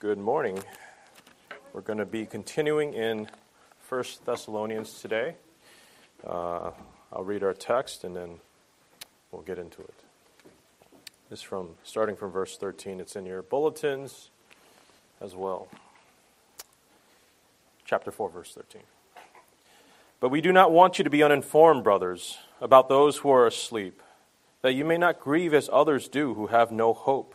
Good morning. We're going to be continuing in 1 Thessalonians today. I'll read our text and then we'll get into it. This starting from verse 13. It's in your bulletins as well. Chapter 4, verse 13. But we do not want you to be uninformed, brothers, about those who are asleep, that you may not grieve as others do who have no hope.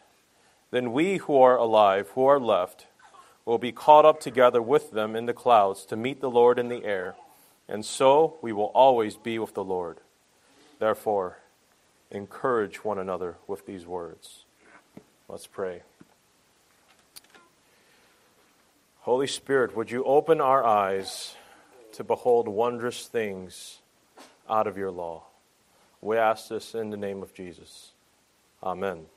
Then we who are alive, who are left, will be caught up together with them in the clouds to meet the Lord in the air, and so we will always be with the Lord. Therefore, encourage one another with these words. Let's pray. Holy Spirit, would you open our eyes to behold wondrous things out of your law? We ask this in the name of Jesus. Amen.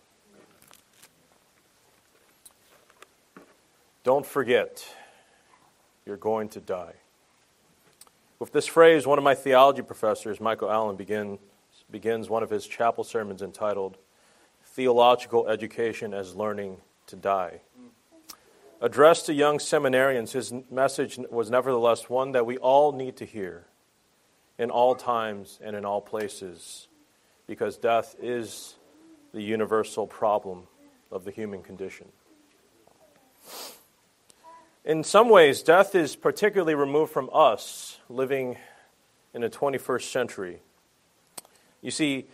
Don't forget, you're going to die. With this phrase, one of my theology professors, Michael Allen, begins one of his chapel sermons entitled, Theological Education as Learning to Die. Addressed to young seminarians, his message was nevertheless one that we all need to hear in all times and in all places, because death is the universal problem of the human condition. In some ways, death is particularly removed from us living in the 21st century. You see,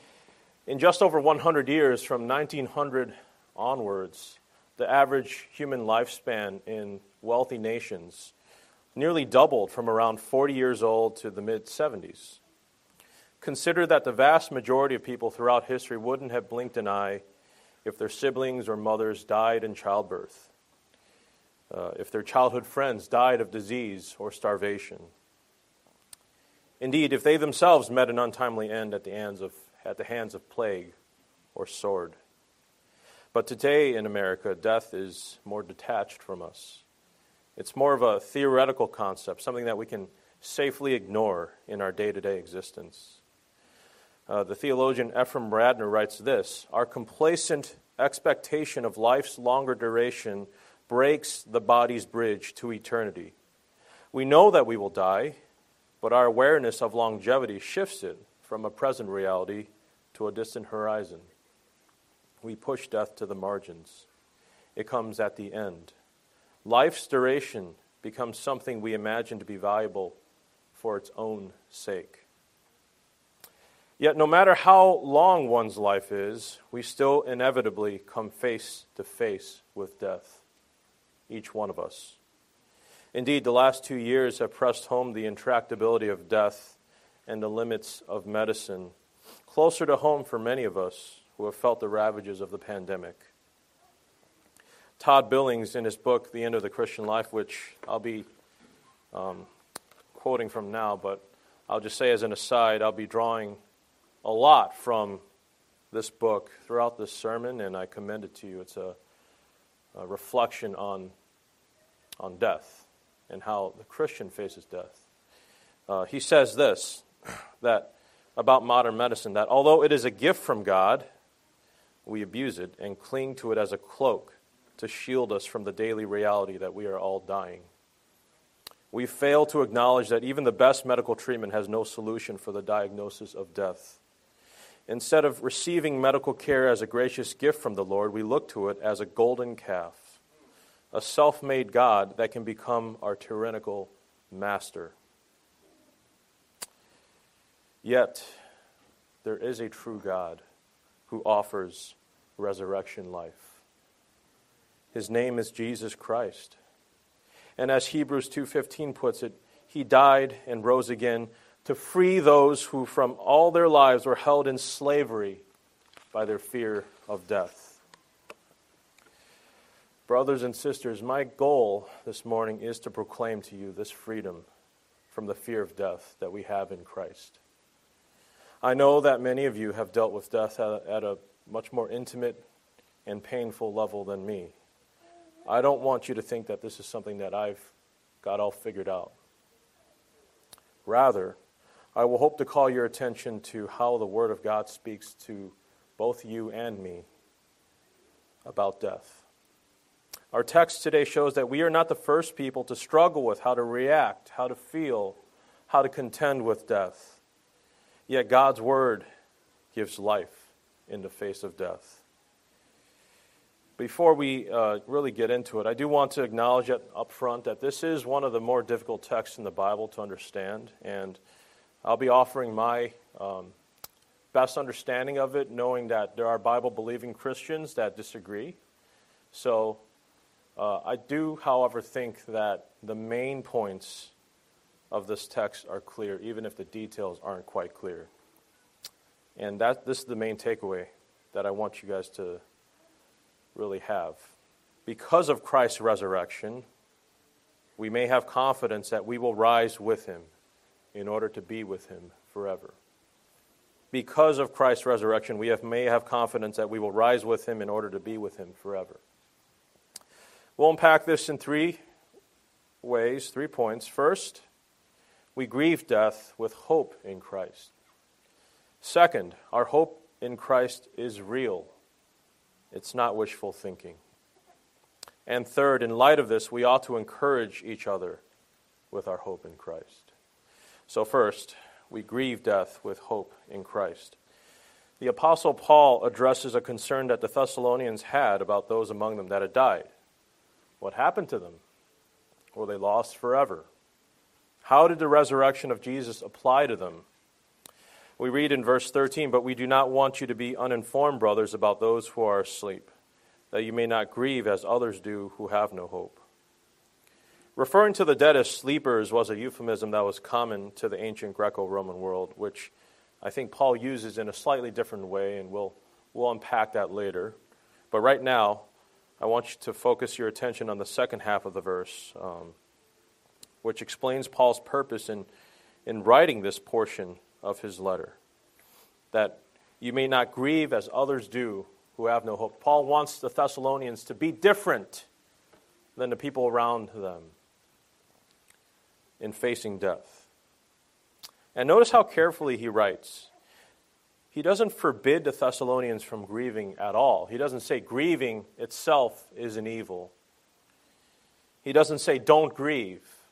in just over 100 years, from 1900 onwards, the average human lifespan in wealthy nations nearly doubled from around 40 years old to the mid-70s. Consider that the vast majority of people throughout history wouldn't have blinked an eye if their siblings or mothers died in childbirth. If their childhood friends died of disease or starvation. Indeed, if they themselves met an untimely end at the hands of plague or sword. But today in America, death is more detached from us. It's more of a theoretical concept, something that we can safely ignore in our day-to-day existence. The theologian Ephraim Radner writes this, "Our complacent expectation of life's longer duration breaks the body's bridge to eternity. We know that we will die, but our awareness of longevity shifts it from a present reality to a distant horizon. We push death to the margins. It comes at the end. Life's duration becomes something we imagine to be valuable for its own sake. Yet no matter how long one's life is, we still inevitably come face to face with death. Each one of us. Indeed, the last 2 years have pressed home the intractability of death and the limits of medicine, closer to home for many of us who have felt the ravages of the pandemic. Todd Billings, in his book, The End of the Christian Life, which I'll be quoting from now, but I'll just say as an aside, I'll be drawing a lot from this book throughout this sermon, and I commend it to you. It's a reflection on death and how the Christian faces death. He says this, that about modern medicine, that although it is a gift from God, we abuse it and cling to it as a cloak to shield us from the daily reality that we are all dying. We fail to acknowledge that even the best medical treatment has no solution for the diagnosis of death. Instead of receiving medical care as a gracious gift from the Lord, we look to it as a golden calf, a self-made god that can become our tyrannical master. Yet, there is a true God who offers resurrection life. His name is Jesus Christ. And as Hebrews 2:15 puts it, he died and rose again to free those who from all their lives were held in slavery by their fear of death. Brothers and sisters, my goal this morning is to proclaim to you this freedom from the fear of death that we have in Christ. I know that many of you have dealt with death at a much more intimate and painful level than me. I don't want you to think that this is something that I've got all figured out. Rather, I will hope to call your attention to how the Word of God speaks to both you and me about death. Our text today shows that we are not the first people to struggle with how to react, how to feel, how to contend with death. Yet God's Word gives life in the face of death. Before we really get into it, I do want to acknowledge up front that this is one of the more difficult texts in the Bible to understand, and I'll be offering my best understanding of it, knowing that there are Bible-believing Christians that disagree. So I do, however, think that the main points of this text are clear, even if the details aren't quite clear. And this is the main takeaway that I want you guys to really have. Because of Christ's resurrection, we may have confidence that we will rise with him in order to be with him forever. Because of Christ's resurrection, we may have confidence that we will rise with him in order to be with him forever. We'll unpack this in three ways, 3 points. First, we grieve death with hope in Christ. Second, our hope in Christ is real. It's not wishful thinking. And third, in light of this, we ought to encourage each other with our hope in Christ. So first, we grieve death with hope in Christ. The Apostle Paul addresses a concern that the Thessalonians had about those among them that had died. What happened to them? Were they lost forever? How did the resurrection of Jesus apply to them? We read in verse 13, "But we do not want you to be uninformed, brothers, about those who are asleep, that you may not grieve as others do who have no hope." Referring to the dead as sleepers was a euphemism that was common to the ancient Greco-Roman world, which I think Paul uses in a slightly different way, and we'll unpack that later. But right now, I want you to focus your attention on the second half of the verse, which explains Paul's purpose in writing this portion of his letter, that you may not grieve as others do who have no hope. Paul wants the Thessalonians to be different than the people around them in facing death. And notice how carefully he writes. He doesn't forbid the Thessalonians from grieving at all. He doesn't say grieving itself is an evil. He doesn't say don't grieve.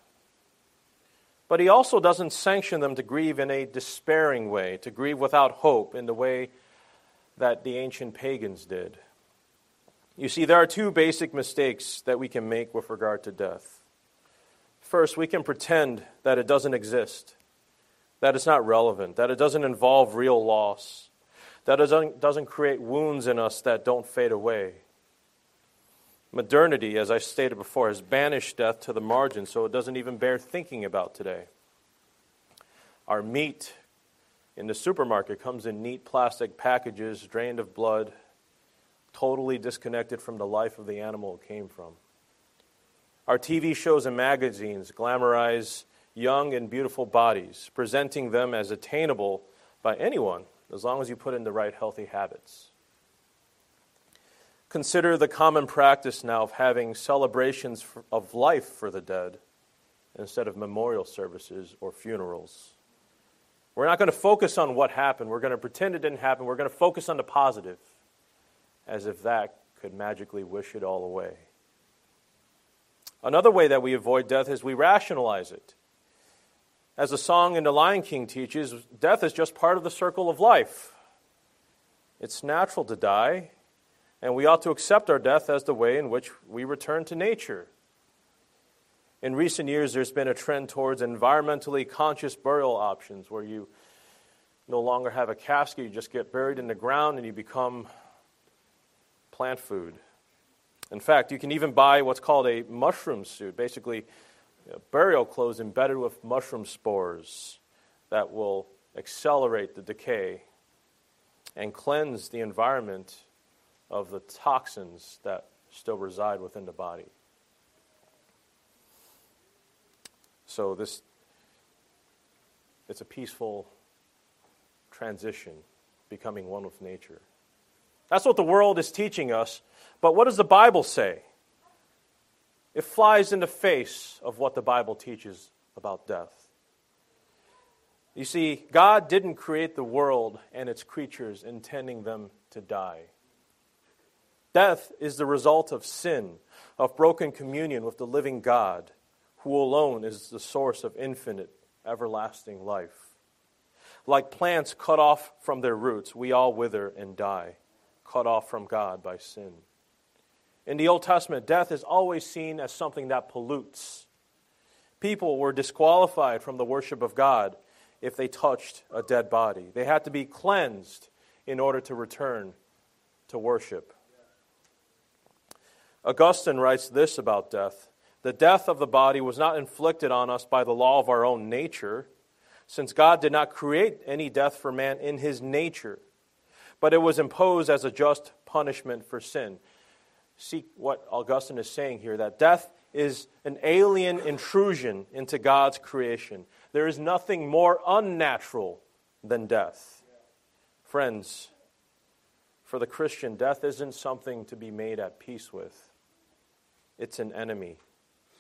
But he also doesn't sanction them to grieve in a despairing way, to grieve without hope in the way that the ancient pagans did. You see, there are two basic mistakes that we can make with regard to death. First, we can pretend that it doesn't exist, that it's not relevant, that it doesn't involve real loss, that it doesn't create wounds in us that don't fade away. Modernity, as I stated before, has banished death to the margin, so it doesn't even bear thinking about today. Our meat in the supermarket comes in neat plastic packages, drained of blood, totally disconnected from the life of the animal it came from. Our TV shows and magazines glamorize young and beautiful bodies, presenting them as attainable by anyone, as long as you put in the right healthy habits. Consider the common practice now of having celebrations of life for the dead instead of memorial services or funerals. We're not going to focus on what happened. We're going to pretend it didn't happen. We're going to focus on the positive, as if that could magically wish it all away. Another way that we avoid death is we rationalize it. As the song in The Lion King teaches, death is just part of the circle of life. It's natural to die, and we ought to accept our death as the way in which we return to nature. In recent years, there's been a trend towards environmentally conscious burial options where you no longer have a casket, you just get buried in the ground and you become plant food. In fact, you can even buy what's called a mushroom suit, basically burial clothes embedded with mushroom spores that will accelerate the decay and cleanse the environment of the toxins that still reside within the body. So this, it's a peaceful transition, becoming one with nature. That's what the world is teaching us. But what does the Bible say? It flies in the face of what the Bible teaches about death. You see, God didn't create the world and its creatures intending them to die. Death is the result of sin, of broken communion with the living God, who alone is the source of infinite, everlasting life. Like plants cut off from their roots, we all wither and die, cut off from God by sin. In the Old Testament, death is always seen as something that pollutes. People were disqualified from the worship of God if they touched a dead body. They had to be cleansed in order to return to worship. Augustine writes this about death: "The death of the body was not inflicted on us by the law of our own nature, since God did not create any death for man in his nature, but it was imposed as a just punishment for sin." See what Augustine is saying here, that death is an alien intrusion into God's creation. There is nothing more unnatural than death. Friends, for the Christian, death isn't something to be made at peace with. It's an enemy,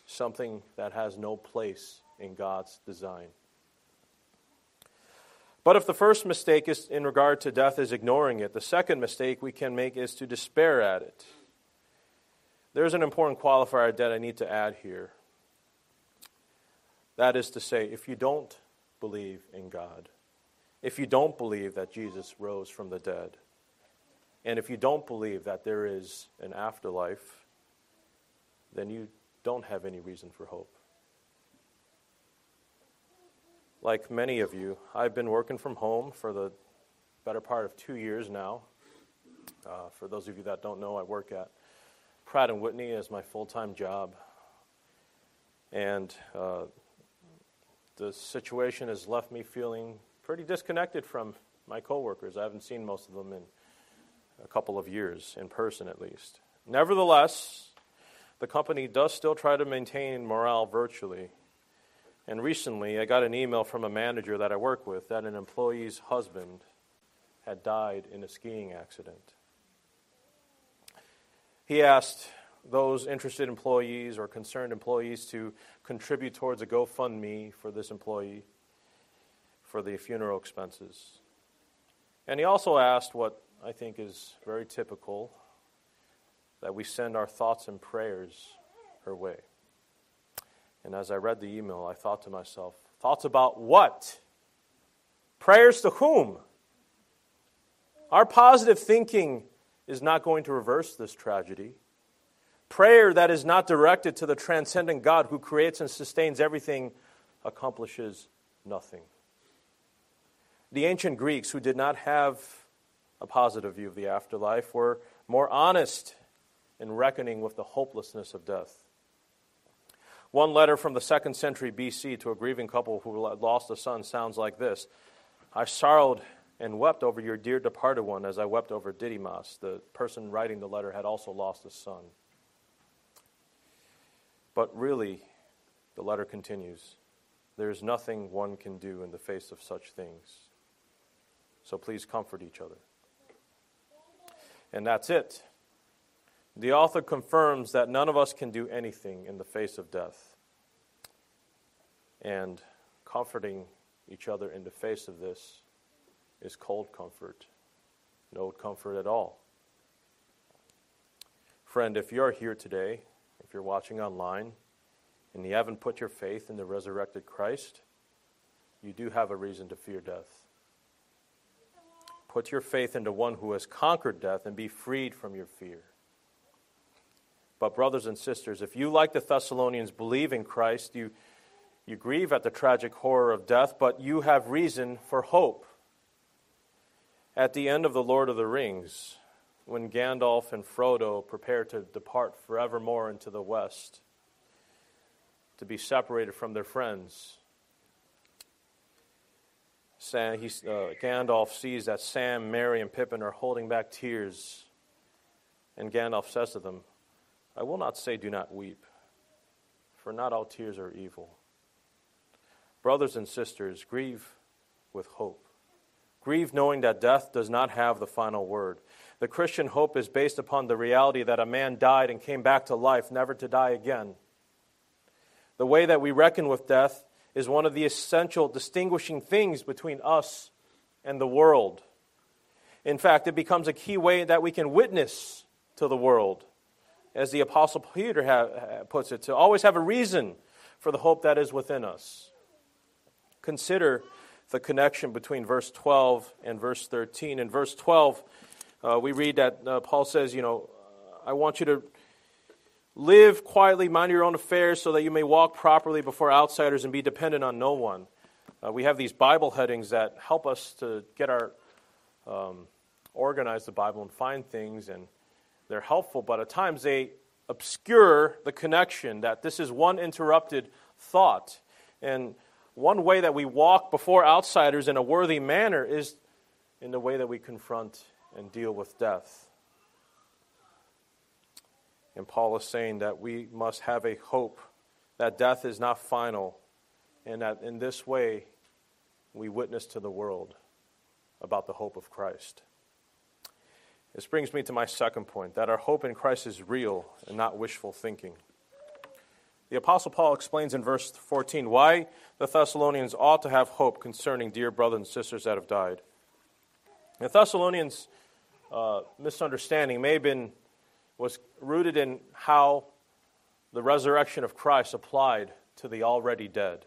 something that has no place in God's design. But if the first mistake is in regard to death is ignoring it, the second mistake we can make is to despair at it. There's an important qualifier that I need to add here. That is to say, if you don't believe in God, if you don't believe that Jesus rose from the dead, and if you don't believe that there is an afterlife, then you don't have any reason for hope. Like many of you, I've been working from home for the better part of 2 years now. For those of you that don't know, I work at Pratt & Whitney is my full-time job, and the situation has left me feeling pretty disconnected from my coworkers. I haven't seen most of them in a couple of years, in person at least. Nevertheless, the company does still try to maintain morale virtually, and recently I got an email from a manager that I work with that an employee's husband had died in a skiing accident. He asked those interested employees or concerned employees to contribute towards a GoFundMe for this employee for the funeral expenses. And he also asked what I think is very typical, that we send our thoughts and prayers her way. And as I read the email, I thought to myself, thoughts about what? Prayers to whom? Our positive thinking is not going to reverse this tragedy. Prayer that is not directed to the transcendent God who creates and sustains everything accomplishes nothing. The ancient Greeks, who did not have a positive view of the afterlife, were more honest in reckoning with the hopelessness of death. One letter from the 2nd century BC to a grieving couple who lost a son sounds like this: "I sorrowed and wept over your dear departed one as I wept over Didymas." The person writing the letter had also lost a son. But really, the letter continues, there is nothing one can do in the face of such things. So please comfort each other. And that's it. The author confirms that none of us can do anything in the face of death. And comforting each other in the face of this is cold comfort, no comfort at all. Friend, if you're here today, if you're watching online, and you haven't put your faith in the resurrected Christ, you do have a reason to fear death. Put your faith into one who has conquered death and be freed from your fear. But brothers and sisters, if you, like the Thessalonians, believe in Christ, you grieve at the tragic horror of death, but you have reason for hope. At the end of The Lord of the Rings, when Gandalf and Frodo prepare to depart forevermore into the West, to be separated from their friends, Gandalf sees that Sam, Merry, and Pippin are holding back tears, and Gandalf says to them, I will not say do not weep, for not all tears are evil. Brothers and sisters, grieve with hope. Grieve knowing that death does not have the final word. The Christian hope is based upon the reality that a man died and came back to life, never to die again. The way that we reckon with death is one of the essential distinguishing things between us and the world. In fact, it becomes a key way that we can witness to the world. As the Apostle Peter puts it, to always have a reason for the hope that is within us. Consider the connection between verse 12 and verse 13. In verse 12, we read that Paul says, I want you to live quietly, mind your own affairs, so that you may walk properly before outsiders and be dependent on no one. We have these Bible headings that help us to get our organize the Bible and find things, and they're helpful, but at times they obscure the connection that this is one interrupted thought. And one way that we walk before outsiders in a worthy manner is in the way that we confront and deal with death. And Paul is saying that we must have a hope that death is not final, and that in this way we witness to the world about the hope of Christ. This brings me to my second point, that our hope in Christ is real and not wishful thinking. The Apostle Paul explains in verse 14 why the Thessalonians ought to have hope concerning dear brothers and sisters that have died. The Thessalonians' misunderstanding was rooted in how the resurrection of Christ applied to the already dead.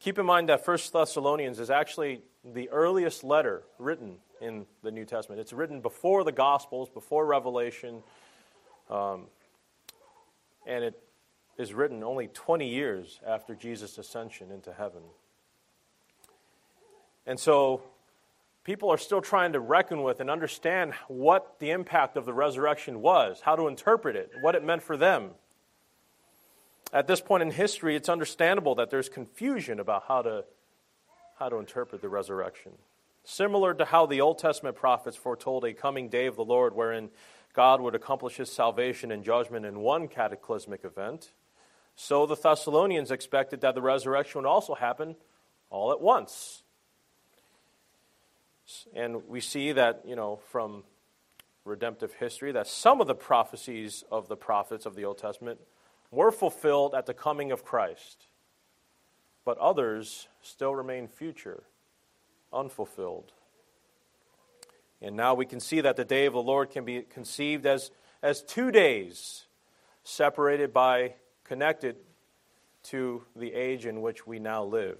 Keep in mind that 1 Thessalonians is actually the earliest letter written in the New Testament. It's written before the Gospels, before Revelation, and it is written only 20 years after Jesus' ascension into heaven. And so people are still trying to reckon with and understand what the impact of the resurrection was, how to interpret it, what it meant for them. At this point in history, it's understandable that there's confusion about how to interpret the resurrection. Similar to how the Old Testament prophets foretold a coming day of the Lord wherein God would accomplish his salvation and judgment in one cataclysmic event, so the Thessalonians expected that the resurrection would also happen all at once. And we see that, from redemptive history, that some of the prophecies of the prophets of the Old Testament were fulfilled at the coming of Christ, but others still remain future, unfulfilled. And now we can see that the day of the Lord can be conceived as 2 days, connected to the age in which we now live.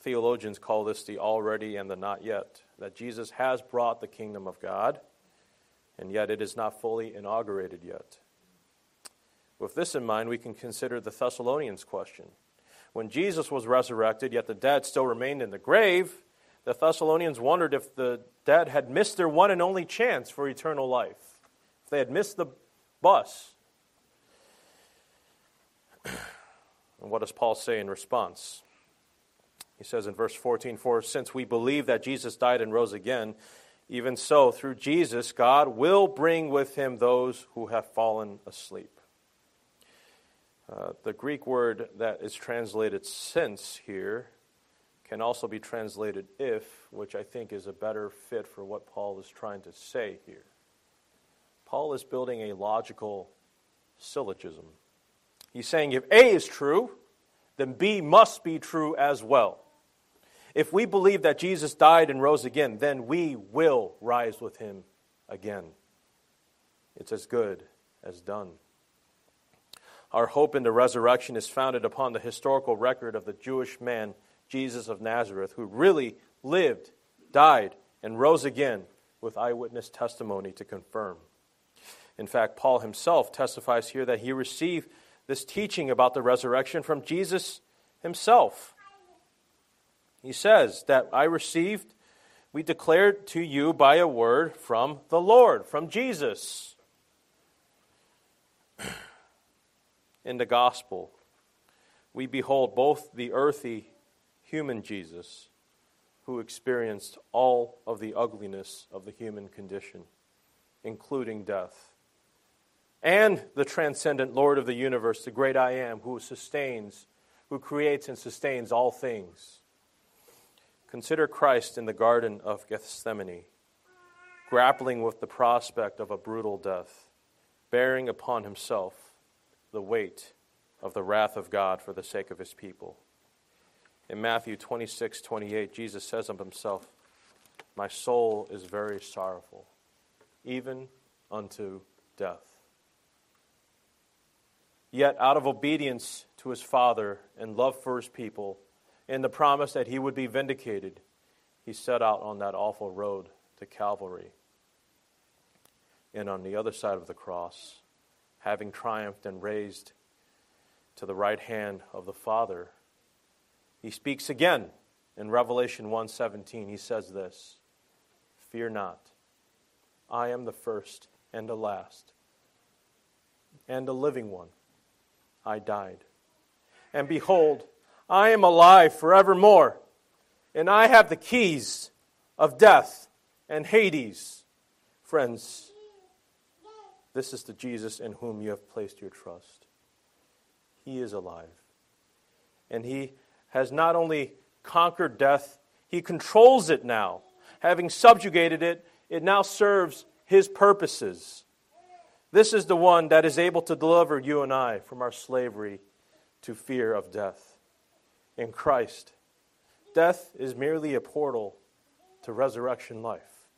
Theologians call this the already and the not yet, that Jesus has brought the kingdom of God, and yet it is not fully inaugurated yet. With this in mind, we can consider the Thessalonians' question. When Jesus was resurrected, yet the dead still remained in the grave, the Thessalonians wondered if the dead had missed their one and only chance for eternal life, if they had missed the bus. And what does Paul say in response? He says in verse 14, "For since we believe that Jesus died and rose again, even so, through Jesus, God will bring with him those who have fallen asleep." The Greek word that is translated "since" here can also be translated "if," which I think is a better fit for what Paul is trying to say here. Paul is building a logical syllogism. He's saying if A is true, then B must be true as well. If we believe that Jesus died and rose again, then we will rise with him again. It's as good as done. Our hope in the resurrection is founded upon the historical record of the Jewish man Jesus of Nazareth, who really lived, died, and rose again with eyewitness testimony to confirm. In fact, Paul himself testifies here that he received this teaching about the resurrection from Jesus himself. He says that we declared to you by a word from the Lord, from Jesus. In the gospel, we behold both the earthy human Jesus, who experienced all of the ugliness of the human condition, including death, and the transcendent Lord of the universe, the great I Am, who sustains, who creates and sustains all things. Consider Christ in the Garden of Gethsemane, grappling with the prospect of a brutal death, bearing upon himself the weight of the wrath of God for the sake of his people. In Matthew 26:28, Jesus says of himself, "My soul is very sorrowful, even unto death." Yet out of obedience to his Father and love for his people, in the promise that he would be vindicated, he set out on that awful road to Calvary. And on the other side of the cross, having triumphed and raised to the right hand of the Father, he speaks again in Revelation 1:17. He says this, "Fear not, I am the first and the last, and the living one. I died. And behold, I am alive forevermore, and I have the keys of death and Hades." Friends, this is the Jesus in whom you have placed your trust. He is alive. And he has not only conquered death, he controls it now. Having subjugated it, it now serves his purposes. This is the one that is able to deliver you and I from our slavery to fear of death. In Christ, death is merely a portal to resurrection life,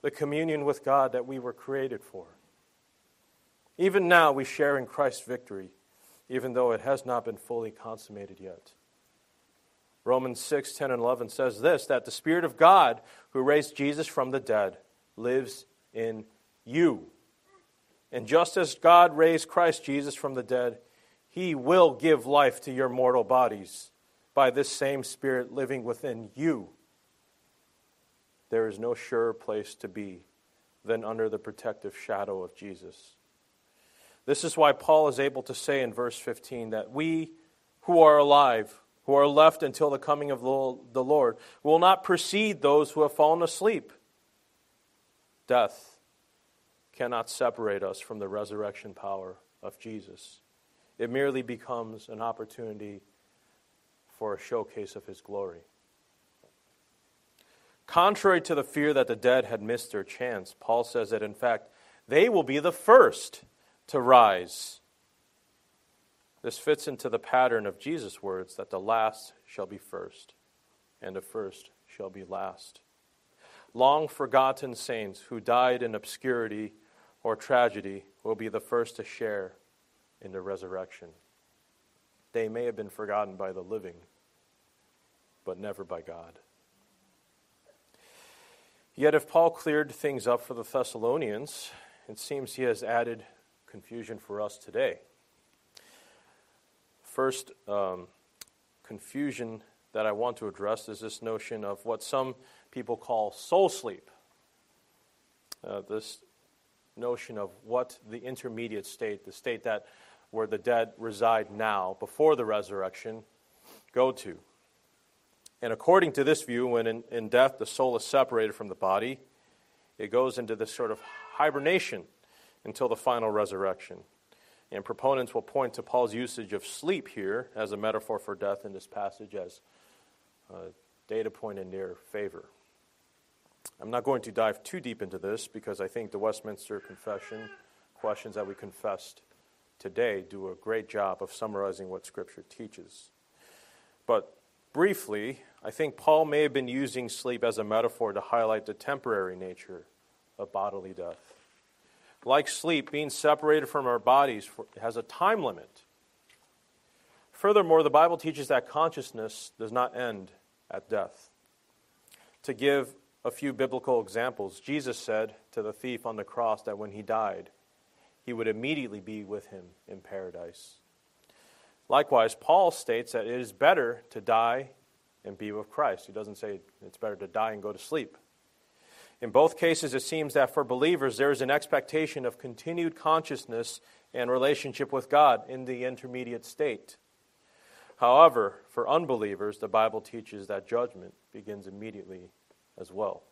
the communion with God that we were created for. Even now we share in Christ's victory, even though it has not been fully consummated yet. Romans 6:10 and 11 says this, that the Spirit of God who raised Jesus from the dead lives in you. And just as God raised Christ Jesus from the dead, he will give life to your mortal bodies by this same Spirit living within you. There is no surer place to be than under the protective shadow of Jesus. This is why Paul is able to say in verse 15 that we who are alive, who are left until the coming of the Lord, will not precede those who have fallen asleep. Death cannot separate us from the resurrection power of Jesus. It merely becomes an opportunity for a showcase of his glory. Contrary to the fear that the dead had missed their chance, Paul says that, in fact, they will be the first to rise. This fits into the pattern of Jesus' words that the last shall be first, and the first shall be last. Long-forgotten saints who died in obscurity or tragedy will be the first to share in the resurrection. They may have been forgotten by the living, but never by God. Yet if Paul cleared things up for the Thessalonians, it seems he has added confusion for us today. First, confusion that I want to address is this notion of what some people call soul sleep. This notion of what the intermediate state, the state that where the dead reside now before the resurrection, go to. And according to this view, when in death the soul is separated from the body, it goes into this sort of hibernation until the final resurrection. And proponents will point to Paul's usage of sleep here as a metaphor for death in this passage as data point in their favor. I'm not going to dive too deep into this because I think the Westminster Confession questions that we confessed today do a great job of summarizing what Scripture teaches. But briefly, I think Paul may have been using sleep as a metaphor to highlight the temporary nature of bodily death. Like sleep, being separated from our bodies has a time limit. Furthermore, the Bible teaches that consciousness does not end at death. To give a few biblical examples, Jesus said to the thief on the cross that when he died, he would immediately be with him in paradise. Likewise, Paul states that it is better to die and be with Christ. He doesn't say it's better to die and go to sleep. In both cases, it seems that for believers, there is an expectation of continued consciousness and relationship with God in the intermediate state. However, for unbelievers, the Bible teaches that judgment begins immediately as well.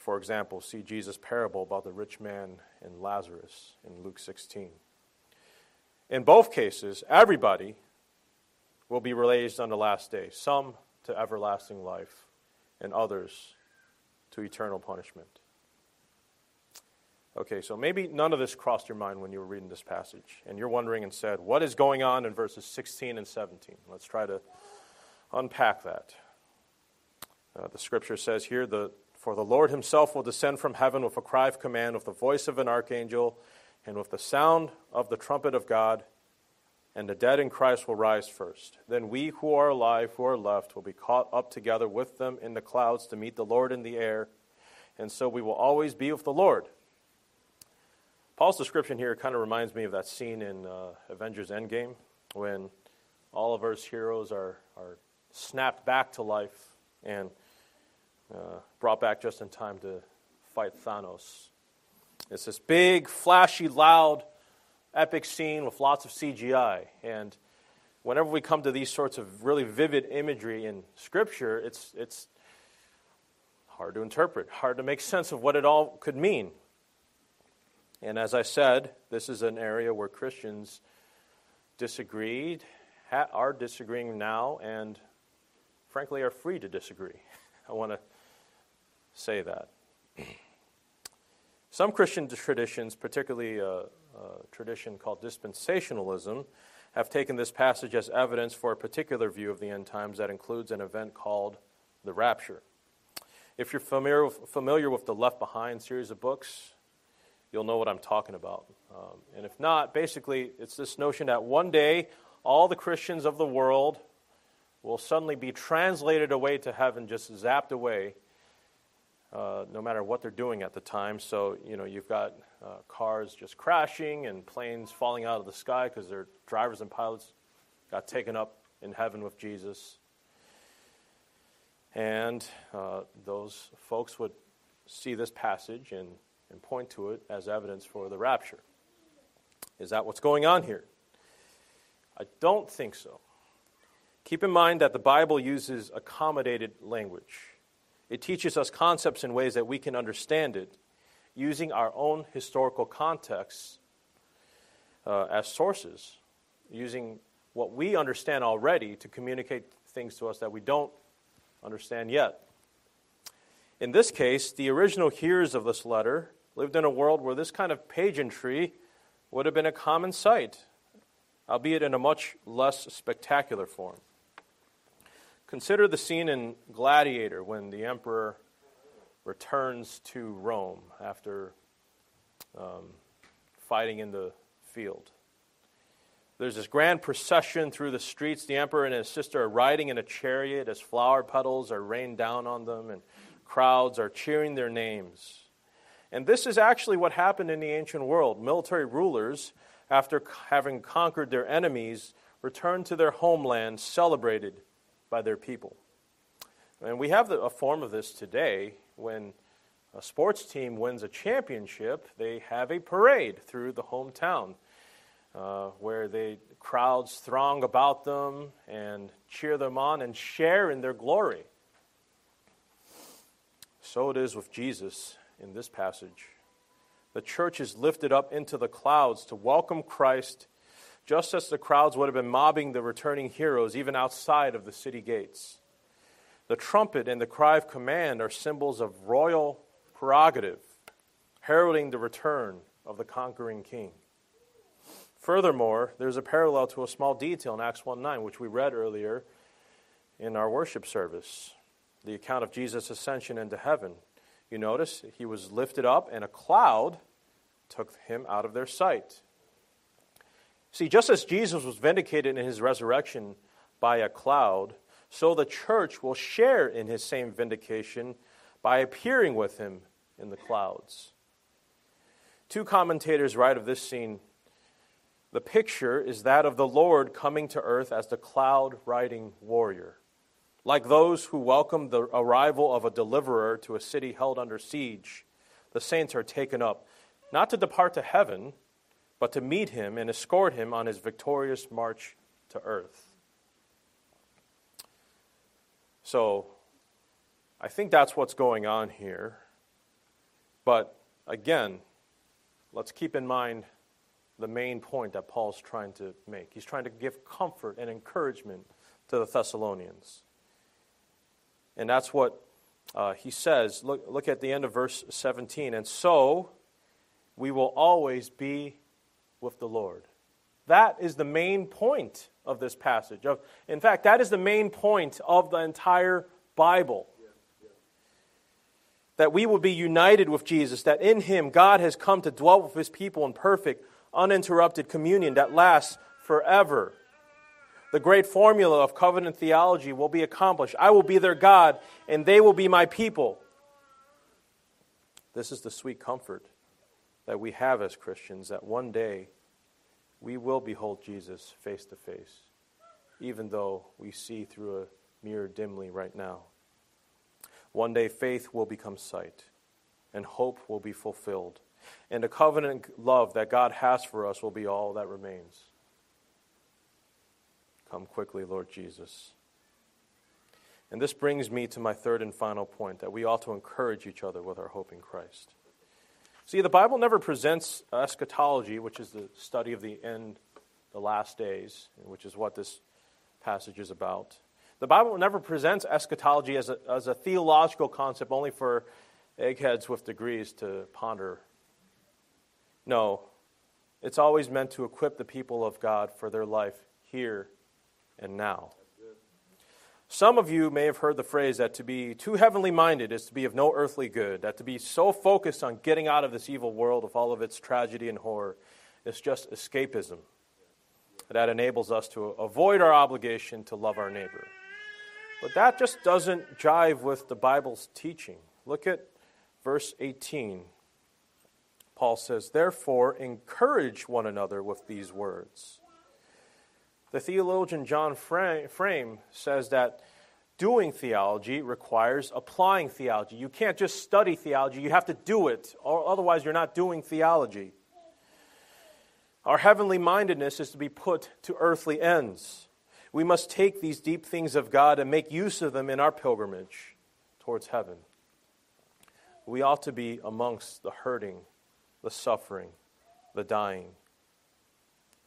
For example, see Jesus' parable about the rich man and Lazarus in Luke 16. In both cases, everybody will be raised on the last day, some to everlasting life and others to eternal punishment. Okay, so maybe none of this crossed your mind when you were reading this passage, and you're wondering and said, what is going on in verses 16 and 17? Let's try to unpack that. The scripture says here, For the Lord himself will descend from heaven with a cry of command, with the voice of an archangel, and with the sound of the trumpet of God, and the dead in Christ will rise first. Then we who are alive, who are left, will be caught up together with them in the clouds to meet the Lord in the air, and so we will always be with the Lord. Paul's description here kind of reminds me of that scene in Avengers Endgame when all of Earth's heroes are snapped back to life and brought back just in time to fight Thanos. It's this big, flashy, loud, epic scene with lots of CGI. And whenever we come to these sorts of really vivid imagery in Scripture, it's hard to interpret, hard to make sense of what it all could mean. And as I said, this is an area where Christians disagreed, are disagreeing now, and frankly are free to disagree. I want to say that. Some Christian traditions, particularly a tradition called dispensationalism, have taken this passage as evidence for a particular view of the end times that includes an event called the rapture. If you're familiar with the Left Behind series of books, you'll know what I'm talking about. And if not, basically, it's this notion that one day all the Christians of the world will suddenly be translated away to heaven, just zapped away, no matter what they're doing at the time. So, you've got cars just crashing and planes falling out of the sky because their drivers and pilots got taken up in heaven with Jesus. And those folks would see this passage and point to it as evidence for the rapture. Is that what's going on here? I don't think so. Keep in mind that the Bible uses accommodated language. It teaches us concepts in ways that we can understand it, using our own historical contexts as sources, using what we understand already to communicate things to us that we don't understand yet. In this case, the original hearers of this letter lived in a world where this kind of pageantry would have been a common sight, albeit in a much less spectacular form. Consider the scene in Gladiator when the emperor returns to Rome after fighting in the field. There's this grand procession through the streets. The emperor and his sister are riding in a chariot as flower petals are rained down on them, and crowds are cheering their names. And this is actually what happened in the ancient world. Military rulers, after having conquered their enemies, returned to their homeland, celebrated by their people. And we have a form of this today. When a sports team wins a championship, they have a parade through the hometown where the crowds throng about them and cheer them on and share in their glory. So it is with Jesus in this passage. The church is lifted up into the clouds to welcome Christ, just as the crowds would have been mobbing the returning heroes, even outside of the city gates. The trumpet and the cry of command are symbols of royal prerogative, heralding the return of the conquering king. Furthermore, there's a parallel to a small detail in Acts 1:9, which we read earlier in our worship service. The account of Jesus' ascension into heaven. You notice he was lifted up and a cloud took him out of their sight. See, just as Jesus was vindicated in his resurrection by a cloud, so the church will share in his same vindication by appearing with him in the clouds. Two commentators write of this scene, the picture is that of the Lord coming to earth as the cloud-riding warrior, like those who welcome the arrival of a deliverer to a city held under siege. The saints are taken up, not to depart to heaven, but to meet him and escort him on his victorious march to earth. So, I think that's what's going on here. But again, let's keep in mind the main point that Paul's trying to make. He's trying to give comfort and encouragement to the Thessalonians. And that's what he says. Look at the end of verse 17. And so we will always be with the Lord. That is the main point of this passage. In fact, that is the main point of the entire Bible. That we will be united with Jesus. That in Him, God has come to dwell with His people in perfect, uninterrupted communion that lasts forever. The great formula of covenant theology will be accomplished. I will be their God, and they will be my people. This is the sweet comfort that we have as Christians, that one day we will behold Jesus face to face, even though we see through a mirror dimly right now. One day faith will become sight, and hope will be fulfilled, and the covenant love that God has for us will be all that remains. Come quickly, Lord Jesus. And this brings me to my third and final point, that we ought to encourage each other with our hope in Christ. See, the Bible never presents eschatology, which is the study of the end, the last days, which is what this passage is about. The Bible never presents eschatology as a theological concept only for eggheads with degrees to ponder. No, it's always meant to equip the people of God for their life here and now. Some of you may have heard the phrase that to be too heavenly minded is to be of no earthly good, that to be so focused on getting out of this evil world of all of its tragedy and horror is just escapism that enables us to avoid our obligation to love our neighbor. But that just doesn't jive with the Bible's teaching. Look at verse 18. Paul says, "Therefore, encourage one another with these words." The theologian John Frame says that doing theology requires applying theology. You can't just study theology, you have to do it, or otherwise you're not doing theology. Our heavenly mindedness is to be put to earthly ends. We must take these deep things of God and make use of them in our pilgrimage towards heaven. We ought to be amongst the hurting, the suffering, the dying,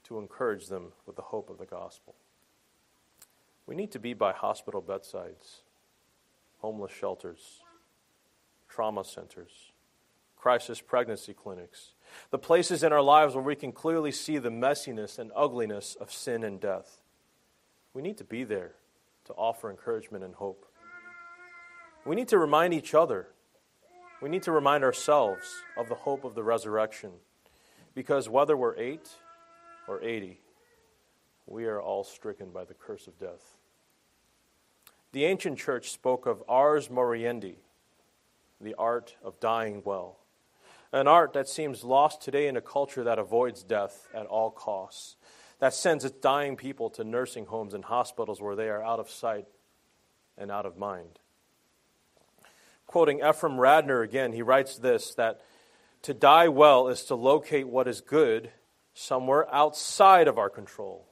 to encourage them with the hope of the gospel. We need to be by hospital bedsides, homeless shelters, trauma centers, crisis pregnancy clinics, the places in our lives where we can clearly see the messiness and ugliness of sin and death. We need to be there to offer encouragement and hope. We need to remind each other. We need to remind ourselves of the hope of the resurrection, because whether we're 8 or 80, we are all stricken by the curse of death. The ancient church spoke of ars moriendi, the art of dying well, an art that seems lost today in a culture that avoids death at all costs, that sends its dying people to nursing homes and hospitals where they are out of sight and out of mind. Quoting Ephraim Radner again, he writes this, that to die well is to locate what is good somewhere outside of our control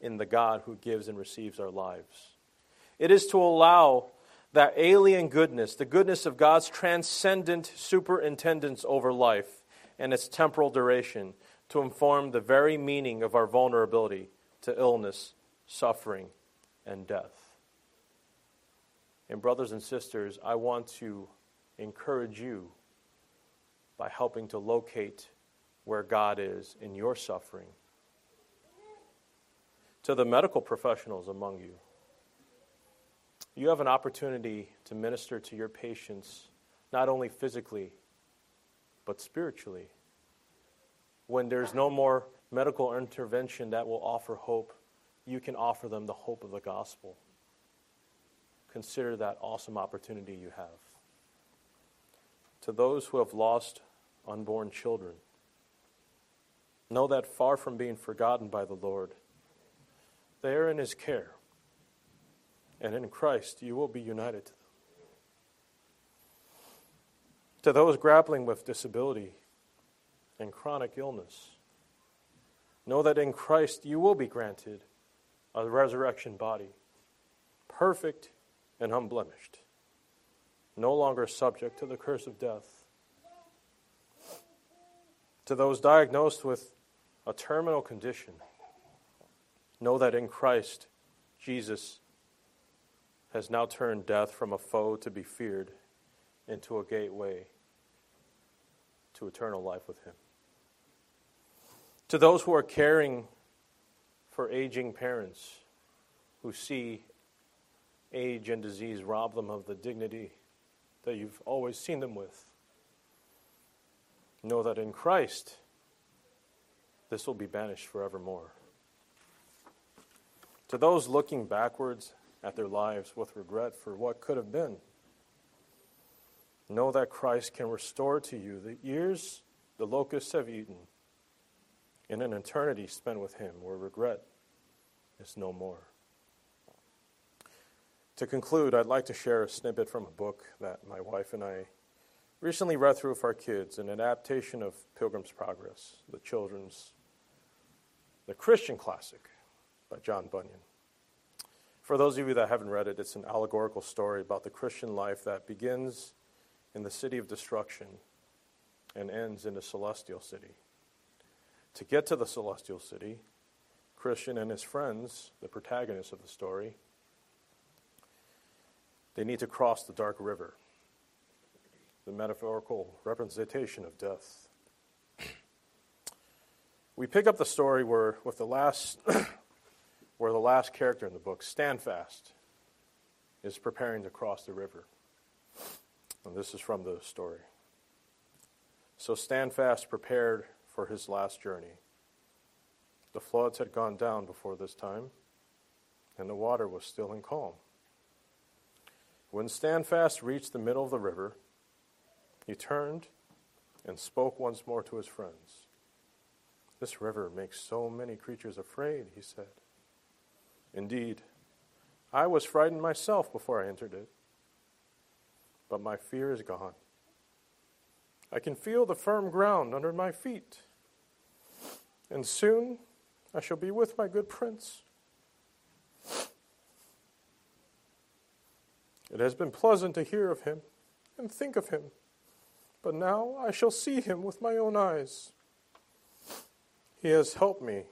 in the God who gives and receives our lives. It is to allow that alien goodness, the goodness of God's transcendent superintendence over life and its temporal duration, to inform the very meaning of our vulnerability to illness, suffering, and death. And brothers and sisters, I want to encourage you by helping to locate where God is in your suffering. To the medical professionals among you, you have an opportunity to minister to your patients, not only physically, but spiritually. When there's no more medical intervention that will offer hope, you can offer them the hope of the gospel. Consider that awesome opportunity you have. To those who have lost unborn children, know that far from being forgotten by the Lord, they are in His care. And in Christ, you will be united to them. To those grappling with disability and chronic illness, know that in Christ, you will be granted a resurrection body, perfect and unblemished, no longer subject to the curse of death, to those diagnosed with a terminal condition, know that in Christ, Jesus has now turned death from a foe to be feared into a gateway to eternal life with Him. To those who are caring for aging parents who see age and disease rob them of the dignity that you've always seen them with, know that in Christ, this will be banished forevermore. To those looking backwards at their lives with regret for what could have been, know that Christ can restore to you the years the locusts have eaten in an eternity spent with Him where regret is no more. To conclude, I'd like to share a snippet from a book that my wife and I recently read through for our kids, an adaptation of Pilgrim's Progress, the Christian classic by John Bunyan. For those of you that haven't read it, it's an allegorical story about the Christian life that begins in the city of destruction and ends in the celestial city. To get to the celestial city, Christian and his friends, the protagonists of the story, they need to cross the dark river, the metaphorical representation of death. We pick up the story where the last character in the book, Standfast, is preparing to cross the river. And this is from the story. So Standfast prepared for his last journey. The floods had gone down before this time, and the water was still in calm. When Standfast reached the middle of the river, he turned and spoke once more to his friends. "This river makes so many creatures afraid," he said. "Indeed, I was frightened myself before I entered it, but my fear is gone. I can feel the firm ground under my feet, and soon I shall be with my good prince. It has been pleasant to hear of him and think of him, but now I shall see him with my own eyes. He has helped me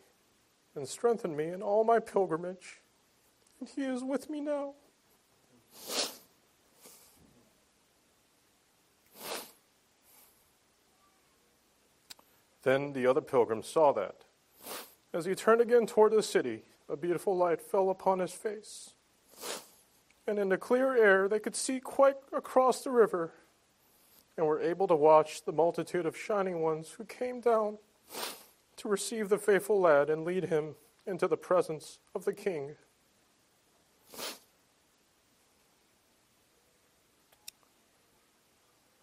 and strengthened me in all my pilgrimage, and he is with me now." Then the other pilgrim saw that, as he turned again toward the city, a beautiful light fell upon his face, and in the clear air they could see quite across the river, and were able to watch the multitude of shining ones who came down to receive the faithful lad and lead him into the presence of the king.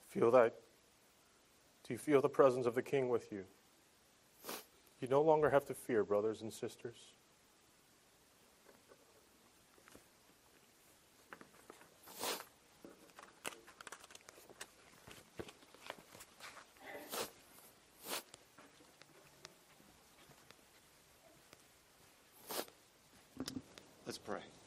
Feel that? Do you feel the presence of the king with you? You no longer have to fear, brothers and sisters. Let's pray.